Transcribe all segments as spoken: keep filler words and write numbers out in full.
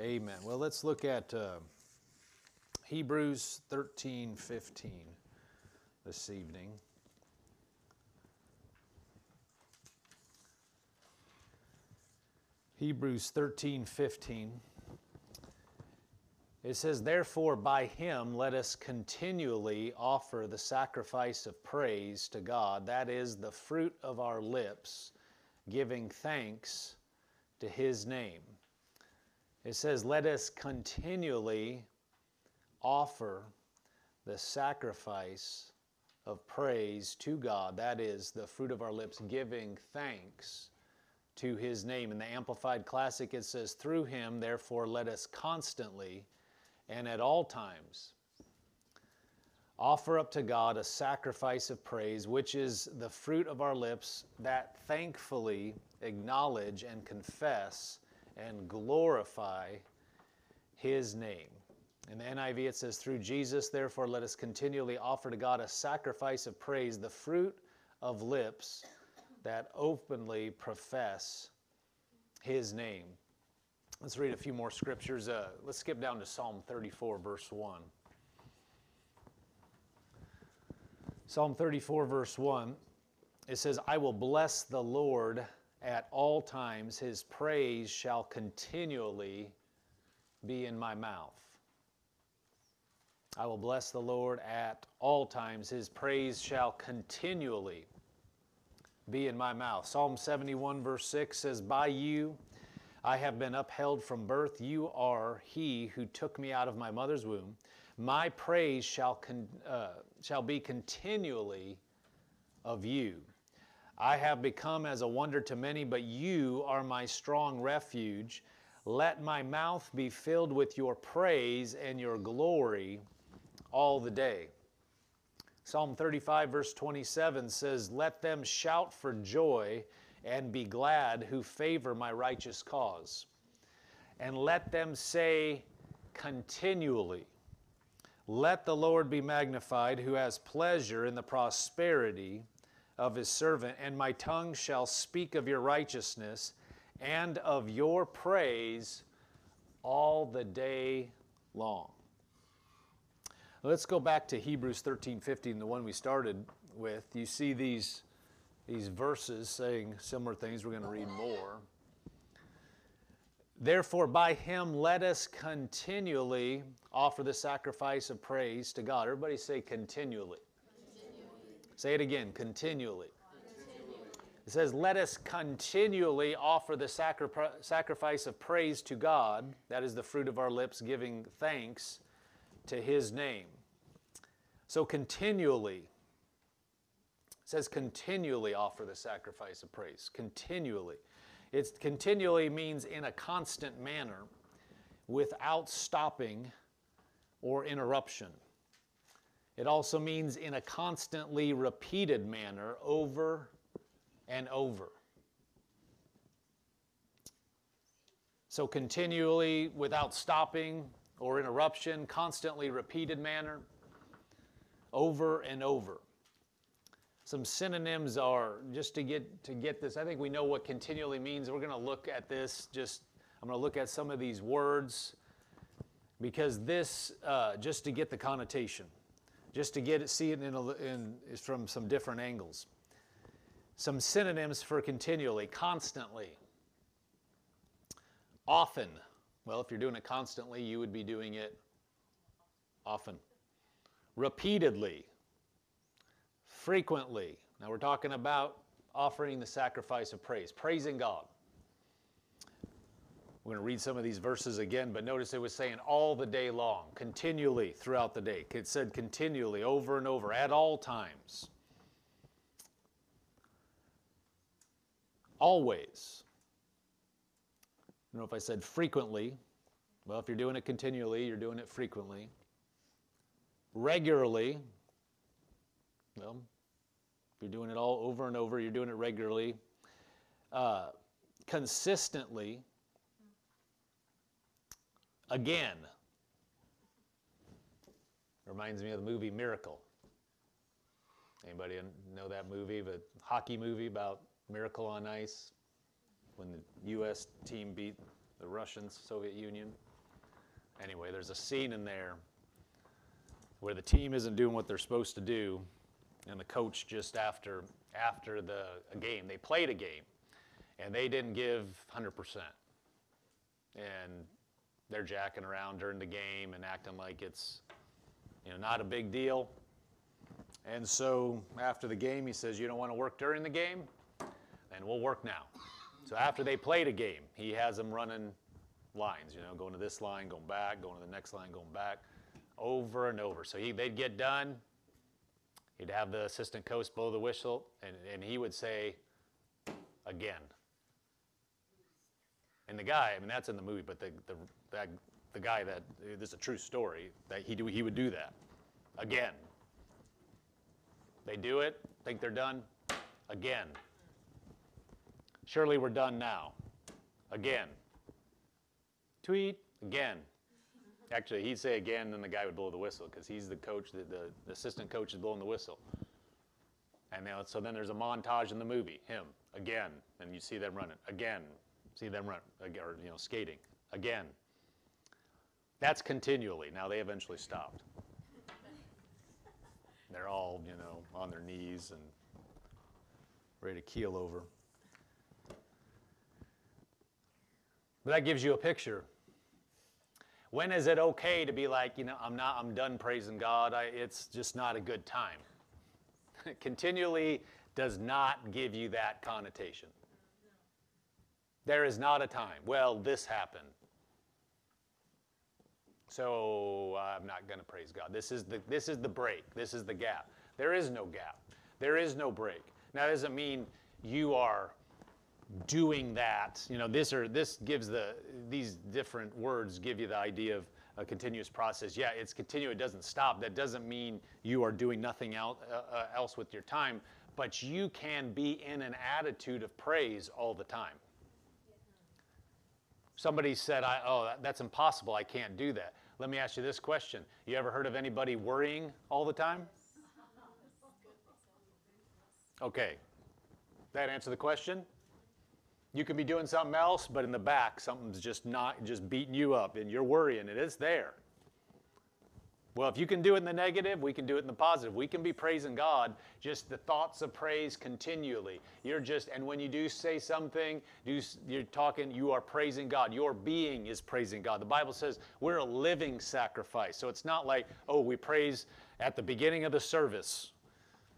Amen. Well, let's look at uh, Hebrews thirteen fifteen this evening. Hebrews thirteen fifteen. It says, "Therefore by him let us continually offer the sacrifice of praise to God, that is the fruit of our lips, giving thanks to his name." It says, let us continually offer the sacrifice of praise to God. That is the fruit of our lips, giving thanks to his name. In the Amplified Classic, it says, "Through him, therefore, let us constantly and at all times offer up to God a sacrifice of praise, which is the fruit of our lips that thankfully acknowledge and confess and glorify his name." In the N I V, it says, "Through Jesus, therefore, let us continually offer to God a sacrifice of praise, the fruit of lips that openly profess his name." Let's read a few more scriptures. Uh, let's skip down to Psalm thirty-four, verse one. Psalm thirty-four, verse one, it says, "I will bless the Lord at all times, his praise shall continually be in my mouth." I will bless the Lord at all times, his praise shall continually be in my mouth. Psalm seventy-one, verse six says, "By you I have been upheld from birth. You are he who took me out of my mother's womb. My praise shall con- uh, shall be continually of you. I have become as a wonder to many, but you are my strong refuge. Let my mouth be filled with your praise and your glory all the day." Psalm thirty-five, verse twenty-seven says, "Let them shout for joy and be glad who favor my righteous cause. And let them say continually, let the Lord be magnified, who has pleasure in the prosperity of his servant, and my tongue shall speak of your righteousness and of your praise all the day long." Let's go back to Hebrews thirteen fifteen, the one we started with. You see these, these verses saying similar things. We're going to read more. "Therefore by him let us continually offer the sacrifice of praise to God." Everybody say continually. Say it again, continually. continually. It says, "Let us continually offer the sacri- sacrifice of praise to God. That is the fruit of our lips, giving thanks to his name." So continually. It says continually offer the sacrifice of praise. Continually. It's continually means in a constant manner, without stopping or interruption. It also means in a constantly repeated manner, over and over. So continually, without stopping or interruption, constantly repeated manner, over and over. Some synonyms are, just to get to get this, I think we know what continually means. We're going to look at this, just, I'm going to look at some of these words, because this, uh, just to get the connotation. Just to get it, see it in, a, in is from some different angles. Some synonyms for continually: constantly, often. Well, if you're doing it constantly, you would be doing it often. Repeatedly, frequently. Now we're talking about offering the sacrifice of praise, praising God. We're going to read some of these verses again, but notice it was saying all the day long, continually throughout the day. It said continually, over and over, at all times. Always. I don't know if I said frequently. Well, if you're doing it continually, you're doing it frequently. Regularly. Well, if you're doing it all over and over, you're doing it regularly. Uh, consistently. Again. Reminds me of the movie Miracle. Anybody know that movie? The hockey movie about Miracle on Ice, when the U S team beat the Russian Soviet Union. Anyway, there's a scene in there where the team isn't doing what they're supposed to do, and the coach just after after the a game, they played a game, and they didn't give one hundred percent. And they're jacking around during the game and acting like it's, you know, not a big deal. And so after the game, he says, you don't want to work during the game? Then we'll work now. So after they played a game, he has them running lines, you know, going to this line, going back, going to the next line, going back, over and over. So he, they'd get done. He'd have the assistant coach blow the whistle, and, and he would say, again. And the guy, I mean, that's in the movie, but the the, that, the guy that, this is a true story, that he, do, he would do that, again. They do it, think they're done, again. Surely we're done now, again. Tweet, again. Actually, he'd say again, then the guy would blow the whistle, because he's the coach, the, the, the assistant coach is blowing the whistle. And now, so then there's a montage in the movie, him, again, and you see them running, again, see them run, or, you know, skating, again. That's continually. Now they eventually stopped. They're all, you know, on their knees and ready to keel over. But that gives you a picture. When is it okay to be like, you know, I'm not, I'm done praising God. I, it's just not a good time. Continually does not give you that connotation. There is not a time. Well, this happened, so I'm not going to praise God. This is the this is the break. This is the gap. There is no gap. There is no break. Now, that doesn't mean you are doing that. You know, this or this gives the these different words give you the idea of a continuous process. Yeah, it's continuous. It doesn't stop. That doesn't mean you are doing nothing else uh, else with your time. But you can be in an attitude of praise all the time. Somebody said, I, oh, that's impossible. I can't do that. Let me ask you this question. You ever heard of anybody worrying all the time? Okay. That answer the question? You could be doing something else, but in the back, something's just not, just beating you up, and you're worrying, and it's there. Well, if you can do it in the negative, we can do it in the positive. We can be praising God, just the thoughts of praise continually. You're just, and when you do say something, you, you're talking, you are praising God. Your being is praising God. The Bible says we're a living sacrifice. So it's not like, oh, we praise at the beginning of the service.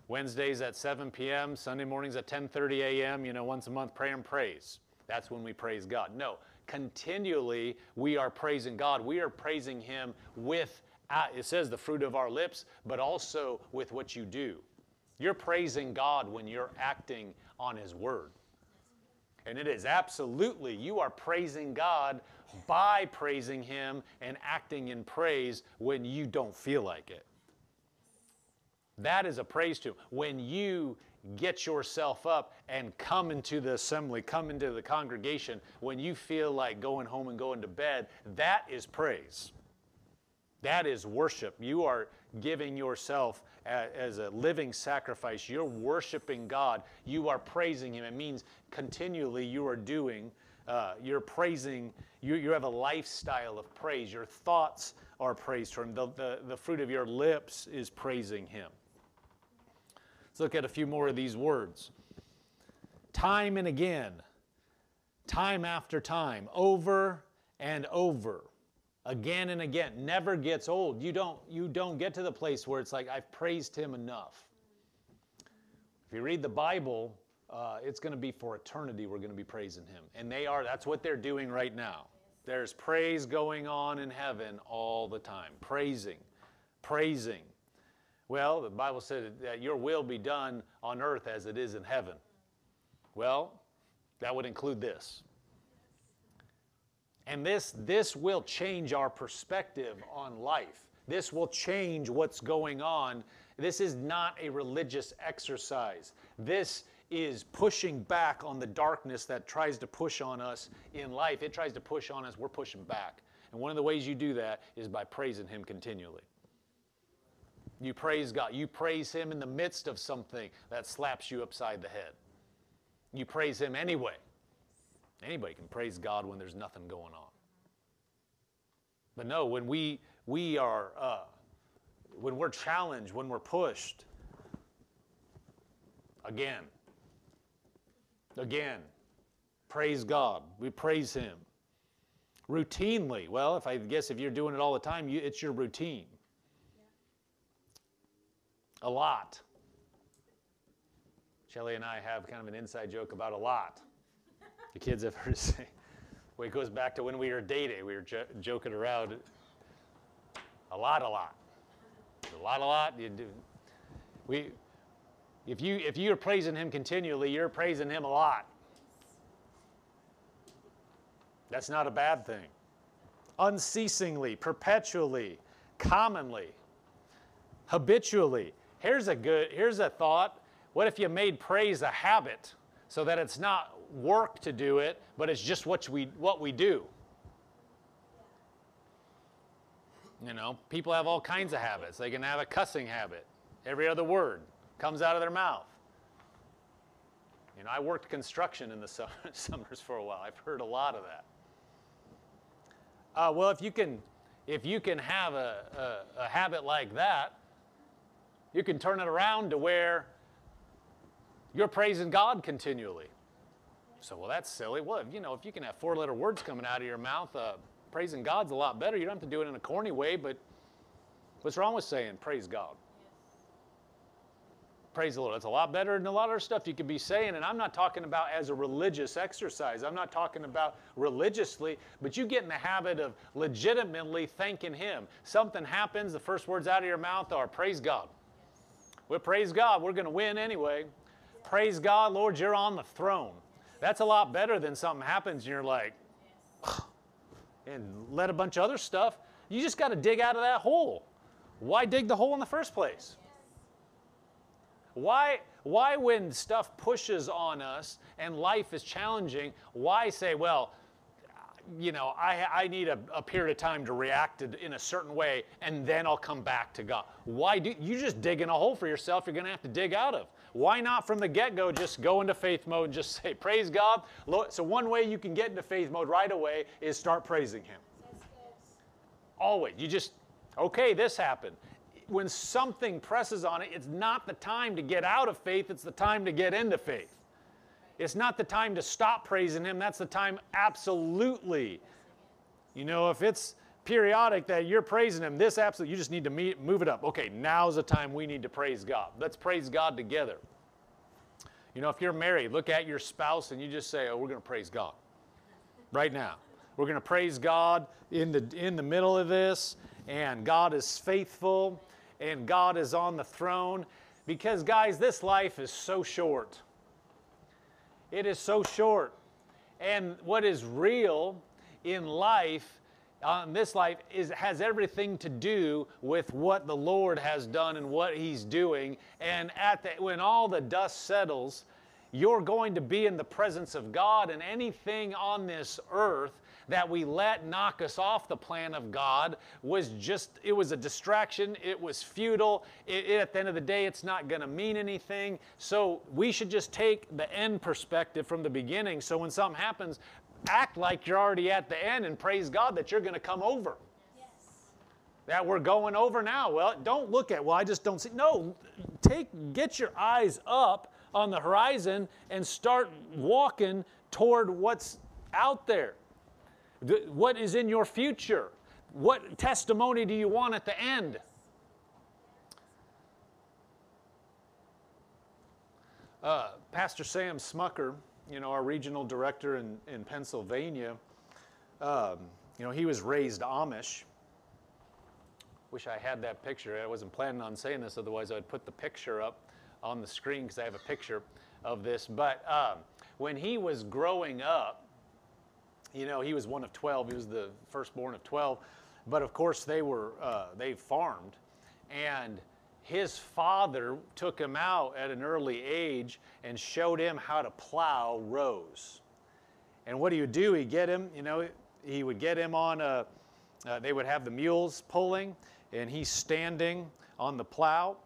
Wednesdays at seven p m, Sunday mornings at ten thirty a m, you know, once a month, pray and praise. That's when we praise God. No, continually we are praising God. We are praising Him with it says the fruit of our lips, but also with what you do. You're praising God when you're acting on His Word. And it is absolutely, you are praising God by praising Him and acting in praise when you don't feel like it. That is a praise to Him. When you get yourself up and come into the assembly, come into the congregation, when you feel like going home and going to bed, that is praise. That is worship. You are giving yourself as a living sacrifice. You're worshiping God. You are praising Him. It means continually you are doing, uh, you're praising, you, you have a lifestyle of praise. Your thoughts are praise to Him. The, the, the fruit of your lips is praising Him. Let's look at a few more of these words. Time and again, time after time, over and over. Again and again, never gets old. You don't, you don't get to the place where it's like, I've praised Him enough. If you read the Bible, uh, it's going to be for eternity we're going to be praising Him. And they are, that's what they're doing right now. There's praise going on in heaven all the time. Praising, praising. Well, the Bible said that your will be done on earth as it is in heaven. Well, that would include this. And this, this will change our perspective on life. This will change what's going on. This is not a religious exercise. This is pushing back on the darkness that tries to push on us in life. It tries to push on us. We're pushing back. And one of the ways you do that is by praising Him continually. You praise God. You praise Him in the midst of something that slaps you upside the head. You praise Him anyway. Anybody can praise God when there's nothing going on. But no, when we we are uh, when we're challenged, when we're pushed, again, again, praise God. We praise Him routinely. Well, if I guess if you're doing it all the time, you, it's your routine. Yeah. A lot. Shelly and I have kind of an inside joke about a lot. The kids have heard us say. Well, it goes back to when we were dating. We were jo joking around. A lot, a lot, a lot, a lot. You do. We, if you if you're praising Him continually, you're praising Him a lot. That's not a bad thing. Unceasingly, perpetually, commonly, habitually. Here's a good. Here's a thought. What if you made praise a habit, so that it's not work to do it, but it's just what we what we do. You know, people have all kinds of habits. They can have a cussing habit. Every other word comes out of their mouth. You know, I worked construction in the summer, summers for a while. I've heard a lot of that. Uh, well, if you can, if you can have a, a, a habit like that, you can turn it around to where you're praising God continually. So, well, that's silly. Well, you know, if you can have four-letter words coming out of your mouth, uh, praising God's a lot better. You don't have to do it in a corny way, but what's wrong with saying praise God? Yes. Praise the Lord. That's a lot better than a lot of other stuff you could be saying, and I'm not talking about as a religious exercise. I'm not talking about religiously, but you get in the habit of legitimately thanking Him. Something happens, the first words out of your mouth are praise God. Yes. Well, praise God. We're going to win anyway. Praise God, Lord, you're on the throne. That's a lot better than something happens and you're like, ugh, and let a bunch of other stuff. You just got to dig out of that hole. Why dig the hole in the first place? Why, why when stuff pushes on us and life is challenging, why say, well, you know, I, I need a, a period of time to react to, in a certain way, and then I'll come back to God. Why do you just dig in a hole for yourself you're going to have to dig out of? Why not from the get-go just go into faith mode and just say, praise God. Lord. So one way you can get into faith mode right away is start praising Him. That's good. Always. You just, okay, this happened. When something presses on it, it's not the time to get out of faith. It's the time to get into faith. It's not the time to stop praising Him. That's the time absolutely. You know, if it's periodic that you're praising Him, this absolutely, you just need to meet, move it up. Okay, now's the time we need to praise God. Let's praise God together. You know, if you're married, look at your spouse and you just say, oh, we're going to praise God right now. We're going to praise God in the, in the middle of this, and God is faithful, and God is on the throne. Because, guys, this life is so short. It is so short. And what is real in life, on uh, this life, is, has everything to do with what the Lord has done and what He's doing. And at the, when all the dust settles, you're going to be in the presence of God, and anything on this earth that we let knock us off the plan of God was just, it was a distraction, it was futile, it, it, at the end of the day it's not going to mean anything. So we should just take the end perspective from the beginning, so when something happens, act like you're already at the end and praise God that you're going to come over. Yes. That we're going over now. Well, don't look at, well, I just don't see. No, take, get your eyes up on the horizon and start walking toward what's out there. What is in your future? What testimony do you want at the end? Uh, Pastor Sam Smucker, you know, our regional director in, in Pennsylvania, um, you know, he was raised Amish. Wish I had that picture. I wasn't planning on saying this, otherwise I would put the picture up on the screen because I have a picture of this. But um, when he was growing up, you know, he was one of twelve. He was the firstborn of twelve. But, of course, they were, uh, they farmed. And his father took him out at an early age and showed him how to plow rows. And what do you do? He'd get him, you know, he would get him on a, uh, they would have the mules pulling, and he's standing on the plow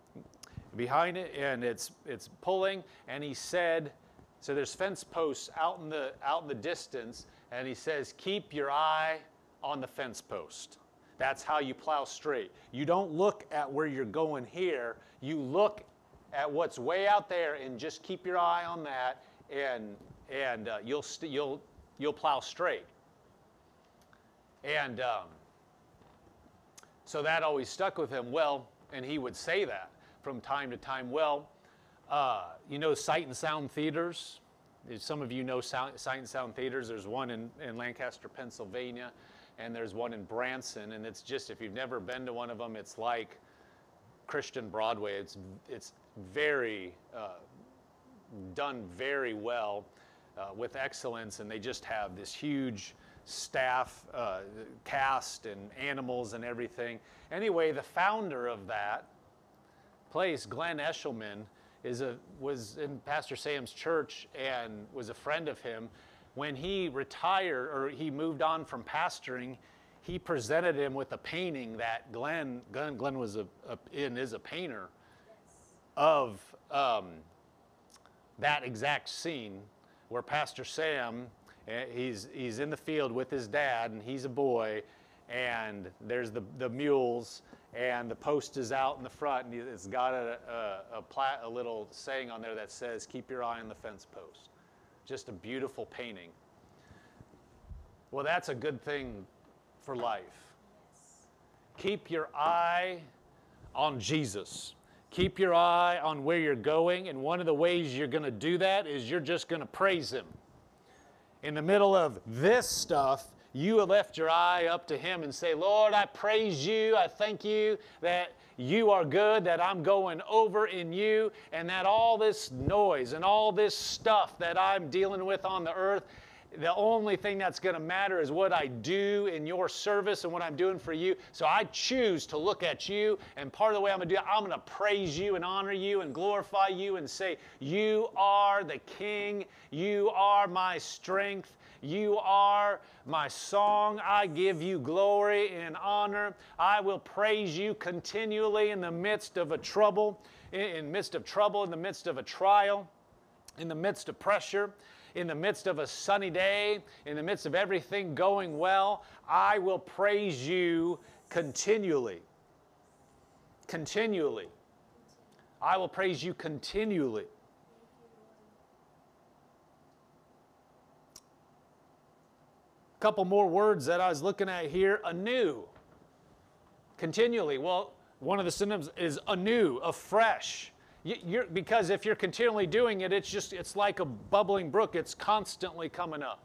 behind it, and it's, it's pulling. And he said, so there's fence posts out in the, out in the distance, and he says, keep your eye on the fence post. That's how you plow straight. You don't look at where you're going here. You look at what's way out there and just keep your eye on that, and and uh, you'll st you'll you'll plow straight. And um, so that always stuck with him. Well, and he would say that from time to time. Well, uh, you know, Sight and Sound Theaters. Some of you know Sight and Sound Theaters. There's one in, in Lancaster, Pennsylvania, and there's one in Branson. And it's just, if you've never been to one of them, it's like Christian Broadway. It's it's very uh, done very well uh, with excellence, and they just have this huge staff, uh, cast, and animals and everything. Anyway, the founder of that place, Glenn Eshelman, is a was in Pastor Sam's church and was a friend of him. When he retired, or he moved on from pastoring, he presented him with a painting that Glenn, Glenn, Glenn was a, a, in, is a painter of um, that exact scene where Pastor Sam, he's, he's in the field with his dad, and he's a boy, and there's the, the mules, and the post is out in the front, and it's got a, a, a, plat, a little saying on there that says, "Keep your eye on the fence post." Just a beautiful painting. Well, that's a good thing for life. Keep your eye on Jesus. Keep your eye on where you're going, and one of the ways you're going to do that is you're just going to praise Him. In the middle of this stuff, you lift your eye up to Him and say, "Lord, I praise you. I thank you that you are good, that I'm going over in you, and that all this noise and all this stuff that I'm dealing with on the earth, the only thing that's going to matter is what I do in your service and what I'm doing for you. So I choose to look at you, and part of the way I'm going to do it, I'm going to praise you and honor you and glorify you and say, you are the King, you are my strength, you are my song. I give you glory and honor. I will praise you continually in the midst of a trouble, in the midst of trouble, in the midst of a trial, in the midst of pressure, in the midst of a sunny day, in the midst of everything going well, I will praise you continually. Continually. I will praise you continually. A couple more words that I was looking at here. Anew. Continually. Well, one of the synonyms is anew, afresh. You're, because if you're continually doing it, it's just, it's like a bubbling brook. It's constantly coming up.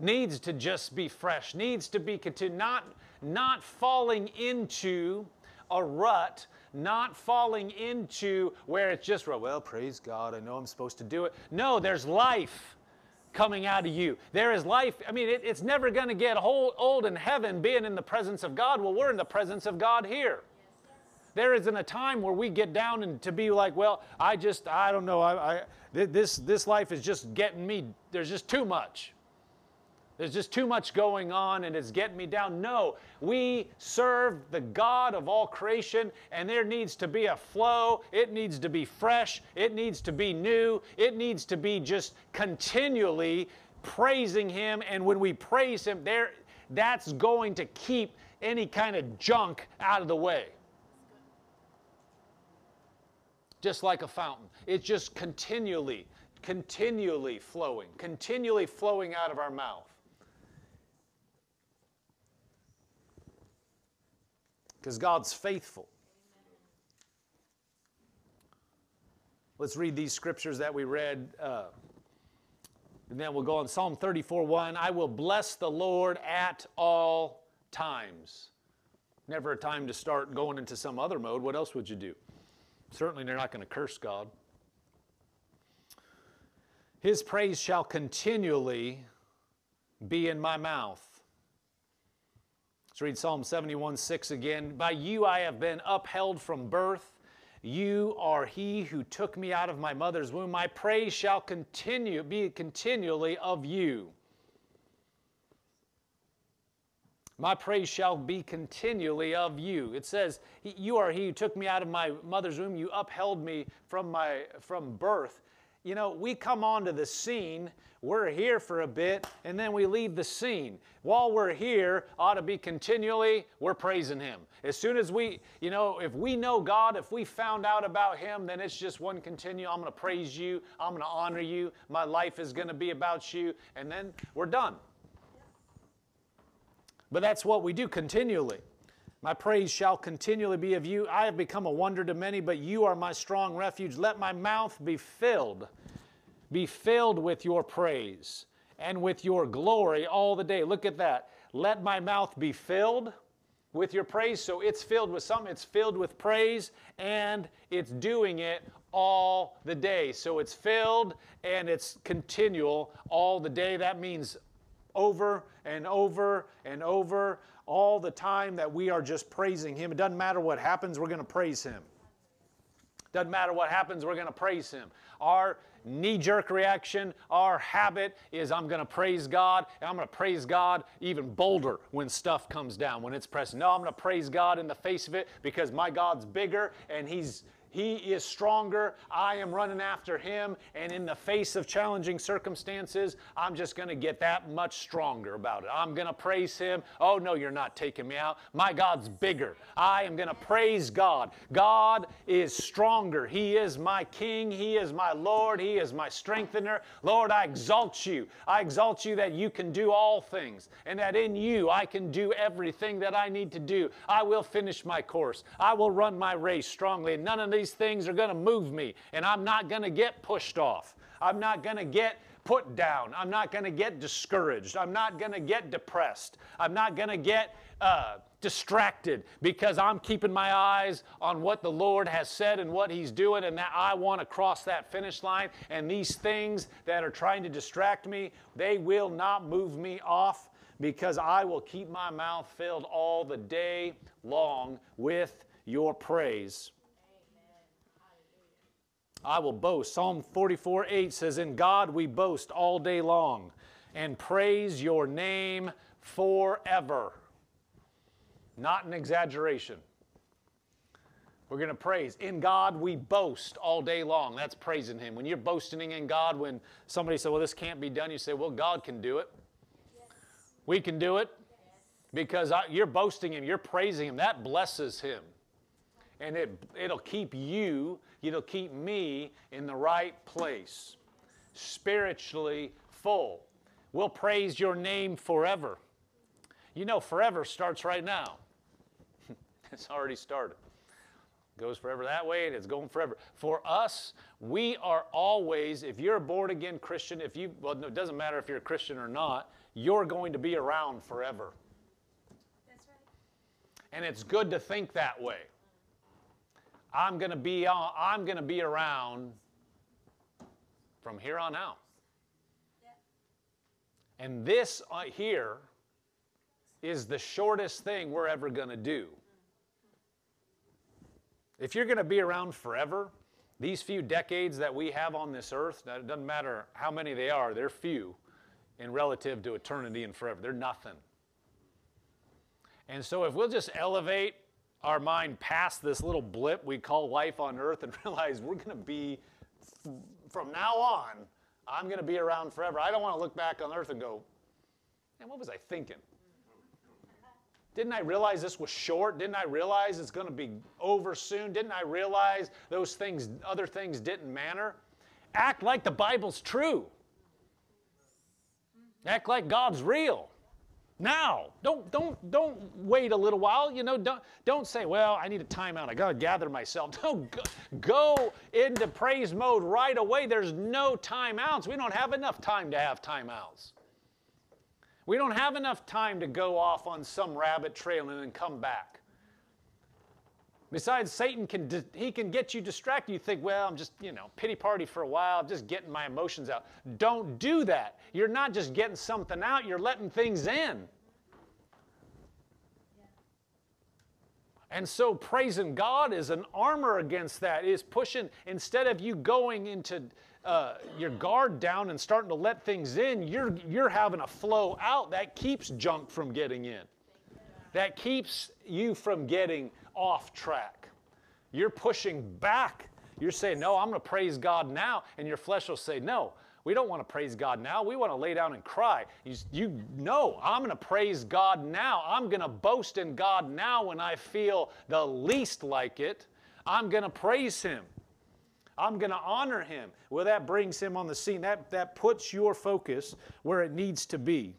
Needs to just be fresh. Needs to be continued. Not, not falling into a rut. Not falling into where it's just, well, praise God, I know I'm supposed to do it. No, there's life coming out of you. There is life. I mean, it, it's never going to get old, old in heaven being in the presence of God. Well, we're in the presence of God here. There isn't a time where we get down and to be like, well, I just, I don't know, I, I this this life is just getting me. There's just too much. There's just too much going on, and it's getting me down. No, we serve the God of all creation, and there needs to be a flow. It needs to be fresh. It needs to be new. It needs to be just continually praising Him. And when we praise Him, there, that's going to keep any kind of junk out of the way. Just like a fountain. It's just continually, continually flowing, continually flowing out of our mouth. Because God's faithful. Let's read these scriptures that we read, uh, and then we'll go on. Psalm thirty-four, one, I will bless the Lord at all times. Never a time to start going into some other mode. What else would you do? Certainly they're not going to curse God. His praise shall continually be in my mouth. Let's read Psalm seventy-one, six again. By you I have been upheld from birth. You are He who took me out of my mother's womb. My praise shall continue, be continually of you. My praise shall be continually of you. It says, you are He who took me out of my mother's womb. You upheld me from, my, from birth. you know, we come onto the scene, we're here for a bit, and then we leave the scene. While we're here, ought to be continually, we're praising Him. As soon as we, you know, if we know God, if we found out about Him, then it's just one continual, I'm going to praise you, I'm going to honor you, my life is going to be about you, and then we're done. But that's what we do continually. My praise shall continually be of you. I have become a wonder to many, but you are my strong refuge. Let my mouth be filled, be filled with your praise and with your glory all the day. Look at that. Let my mouth be filled with your praise. So it's filled with something. It's filled with praise, and it's doing it all the day. So it's filled, and it's continual all the day. That means over and over and over all the time that we are just praising Him. It doesn't matter what happens, we're going to praise Him. Doesn't matter what happens, we're going to praise Him. Our knee-jerk reaction, our habit is I'm going to praise God, and I'm going to praise God even bolder when stuff comes down, when it's pressing. No, I'm going to praise God in the face of it because my God's bigger and He's He is stronger. I am running after Him, and in the face of challenging circumstances, I'm just going to get that much stronger about it. I'm going to praise Him. Oh, no, you're not taking me out. My God's bigger. I am going to praise God. God is stronger. He is my King. He is my Lord. He is my strengthener. Lord, I exalt you. I exalt you that you can do all things, and that in you I can do everything that I need to do. I will finish my course. I will run my race strongly. None of these These things are going to move me, and I'm not going to get pushed off. I'm not going to get put down. I'm not going to get discouraged. I'm not going to get depressed. I'm not going to get uh, distracted because I'm keeping my eyes on what the Lord has said and what He's doing, and that I want to cross that finish line. And these things that are trying to distract me, they will not move me off because I will keep my mouth filled all the day long with your praise. I will boast. Psalm forty-four eight says, in God we boast all day long and praise your name forever. Not an exaggeration. We're going to praise. In God we boast all day long. That's praising Him. When you're boasting in God, when somebody says, well, this can't be done, you say, well, God can do it. Yes. We can do it. Yes. Because I, you're boasting Him. You're praising Him. That blesses Him. And it, it'll keep you, it'll keep me in the right place, spiritually full. We'll praise your name forever. You know, forever starts right now. It's already started. It goes forever that way, and it's going forever. For us, we are always, if you're a born-again Christian, if you, well, no, it doesn't matter if you're a Christian or not, you're going to be around forever. That's right. And it's good to think that way. I'm going to be on, I'm going to be around from here on out. Yeah. And this uh, here is the shortest thing we're ever going to do. If you're going to be around forever, these few decades that we have on this earth, now it doesn't matter how many they are, they're few in relative to eternity and forever. They're nothing. And so if we'll just elevate our mind past this little blip we call life on earth and realize we're going to be, from now on, I'm going to be around forever. I don't want to look back on earth and go, man, what was I thinking? Didn't I realize this was short? Didn't I realize it's going to be over soon? Didn't I realize those things, other things didn't matter? Act like the Bible's true. Act like God's real. Now, don't don't don't wait a little while. You know, don't don't say, well, I need a timeout. I gotta gather myself. Don't go, go into praise mode right away. There's no timeouts. We don't have enough time to have timeouts. We don't have enough time to go off on some rabbit trail and then come back. Besides, Satan can he can get you distracted. You think, well, I'm just, you know, pity party for a while, just getting my emotions out. Don't do that. You're not just getting something out, you're letting things in. And so praising God is an armor against that, is pushing, instead of you going into uh, your guard down and starting to let things in, you're, you're having a flow out that keeps junk from getting in. That keeps you from getting off track. You're pushing back. You're saying, no, I'm going to praise God now, and your flesh will say, no, we don't want to praise God now. We want to lay down and cry. You, you know, I'm going to praise God now. I'm going to boast in God now when I feel the least like it. I'm going to praise Him. I'm going to honor Him. Well, that brings Him on the scene. That, that puts your focus where it needs to be.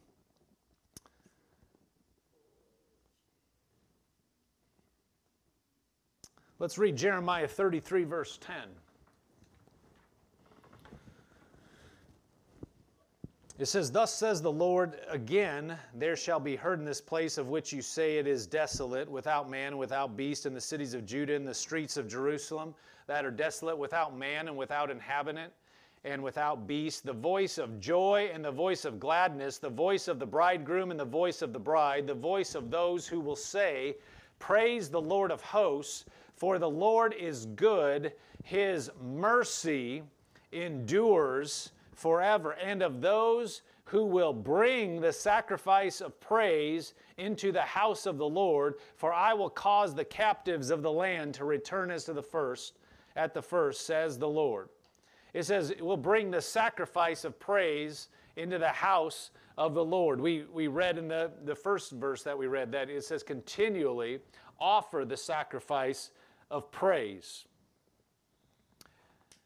Let's read Jeremiah thirty-three, verse ten. It says, "Thus says the Lord, again, there shall be heard in this place of which you say it is desolate, without man and without beast, in the cities of Judah and the streets of Jerusalem, that are desolate, without man and without inhabitant, and without beast, the voice of joy and the voice of gladness, the voice of the bridegroom and the voice of the bride, the voice of those who will say, Praise the Lord of hosts, for the Lord is good, His mercy endures forever, and of those who will bring the sacrifice of praise into the house of the Lord, for I will cause the captives of the land to return as to the first, at the first, says the Lord." It says, it will bring the sacrifice of praise into the house of the Lord. We, we read in the, the first verse that we read that it says, continually offer the sacrifice of praise.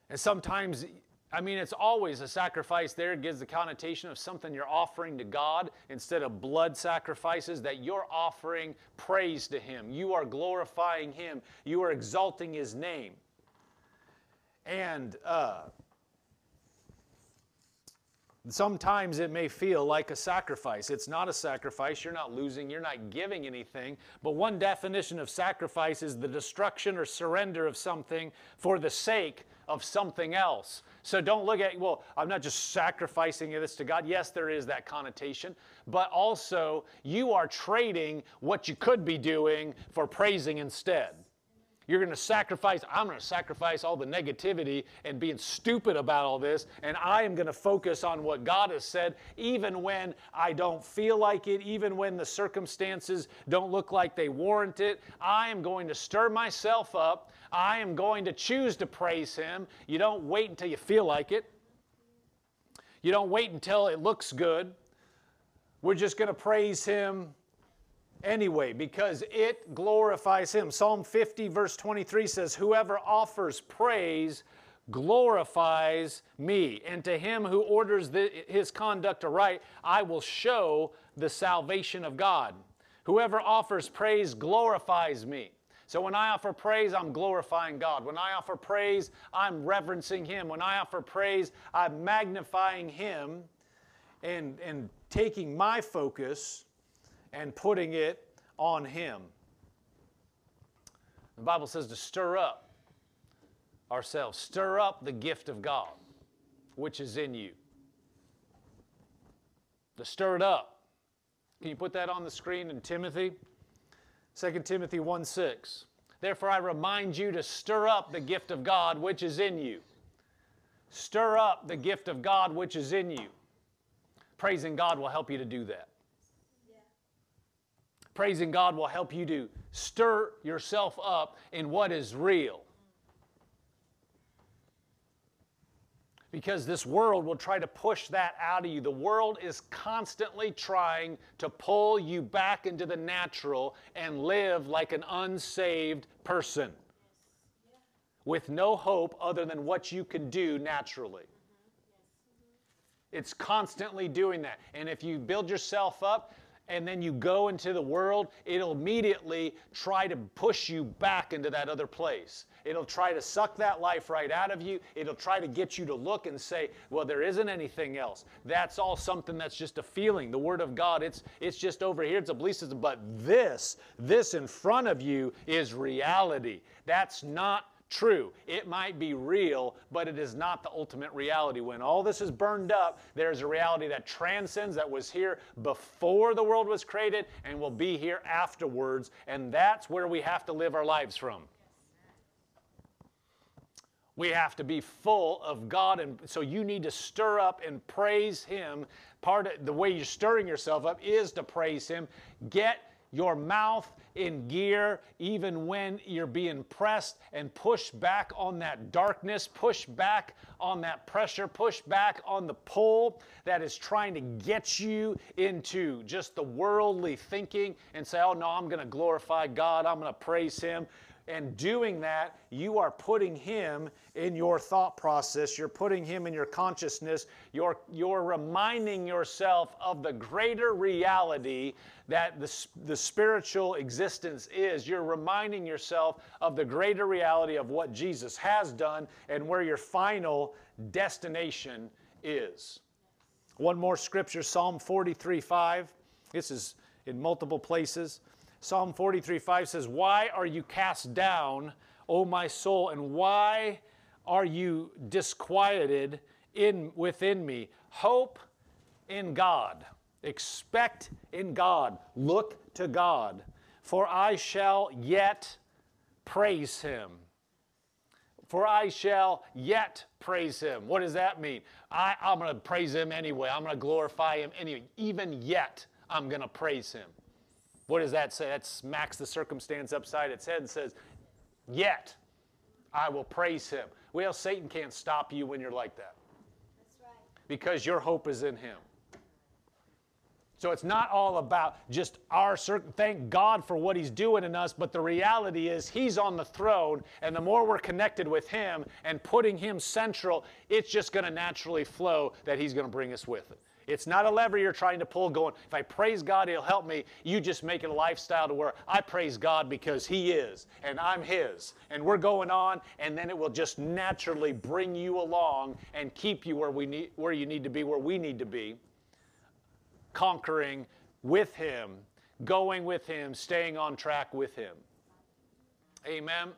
And sometimes, I mean, it's always a sacrifice there. It gives the connotation of something you're offering to God instead of blood sacrifices, that you're offering praise to Him. You are glorifying Him. You are exalting His name. And uh, sometimes it may feel like a sacrifice. It's not a sacrifice. You're not losing. You're not giving anything. But one definition of sacrifice is the destruction or surrender of something for the sake of something else. So don't look at, well, I'm not just sacrificing this to God. Yes, there is that connotation, but also you are trading what you could be doing for praising instead. You're going to sacrifice, I'm going to sacrifice all the negativity and being stupid about all this, and I am going to focus on what God has said, even when I don't feel like it, even when the circumstances don't look like they warrant it. I am going to stir myself up. I am going to choose to praise Him. You don't wait until you feel like it. You don't wait until it looks good. We're just going to praise Him anyway, because it glorifies Him. Psalm fifty, verse twenty-three says, "Whoever offers praise glorifies me, and to him who orders the, his conduct aright, I will show the salvation of God." Whoever offers praise glorifies me. So when I offer praise, I'm glorifying God. When I offer praise, I'm reverencing Him. When I offer praise, I'm magnifying Him and, and taking my focus and putting it on Him. The Bible says to stir up ourselves, stir up the gift of God, which is in you. To stir it up. Can you put that on the screen in Timothy? Second Timothy one six. "Therefore I remind you to stir up the gift of God, which is in you." Stir up the gift of God, which is in you. Praising God will help you to do that. Praising God will help you to stir yourself up in what is real. Because this world will try to push that out of you. The world is constantly trying to pull you back into the natural and live like an unsaved person with no hope other than what you can do naturally. It's constantly doing that. And if you build yourself up, and then you go into the world, it'll immediately try to push you back into that other place. It'll try to suck that life right out of you. It'll try to get you to look and say, well, there isn't anything else. That's all something that's just a feeling. The Word of God, it's, it's just over here. It's a belief system. But this, this in front of you is reality. That's not true. It might be real, but it is not the ultimate reality. When all this is burned up, there's a reality that transcends, that was here before the world was created and will be here afterwards, and that's where we have to live our lives from. We have to be full of God, and so you need to stir up and praise Him. Part of the way you're stirring yourself up is to praise Him. Get your mouth in gear, even when you're being pressed, and push back on that darkness, push back on that pressure, push back on the pull that is trying to get you into just the worldly thinking and say, oh no, I'm going to glorify God, I'm going to praise Him. And doing that, you are putting Him in your thought process. You're putting Him in your consciousness. You're, you're reminding yourself of the greater reality that the, the spiritual existence is. You're reminding yourself of the greater reality of what Jesus has done and where your final destination is. One more scripture, Psalm forty-three five. This is in multiple places. Psalm forty-three five says, "Why are you cast down, O my soul, and why are you disquieted in within me? Hope in God. Expect in God. Look to God, for I shall yet praise Him." For I shall yet praise Him. What does that mean? I, I'm going to praise Him anyway. I'm going to glorify Him anyway. Even yet, I'm going to praise Him. What does that say? That smacks the circumstance upside its head and says, yet I will praise Him. Well, Satan can't stop you when you're like that. That's right. Because your hope is in Him. So it's not all about just our certain, thank God for what He's doing in us, but the reality is He's on the throne, and the more we're connected with Him and putting Him central, it's just going to naturally flow that He's going to bring us with it. It's not a lever you're trying to pull going, if I praise God, He'll help me. You just make it a lifestyle to where I praise God because He is, and I'm His, and we're going on, and then it will just naturally bring you along and keep you where we need, where you need to be, where we need to be, conquering with Him, going with Him, staying on track with Him. Amen.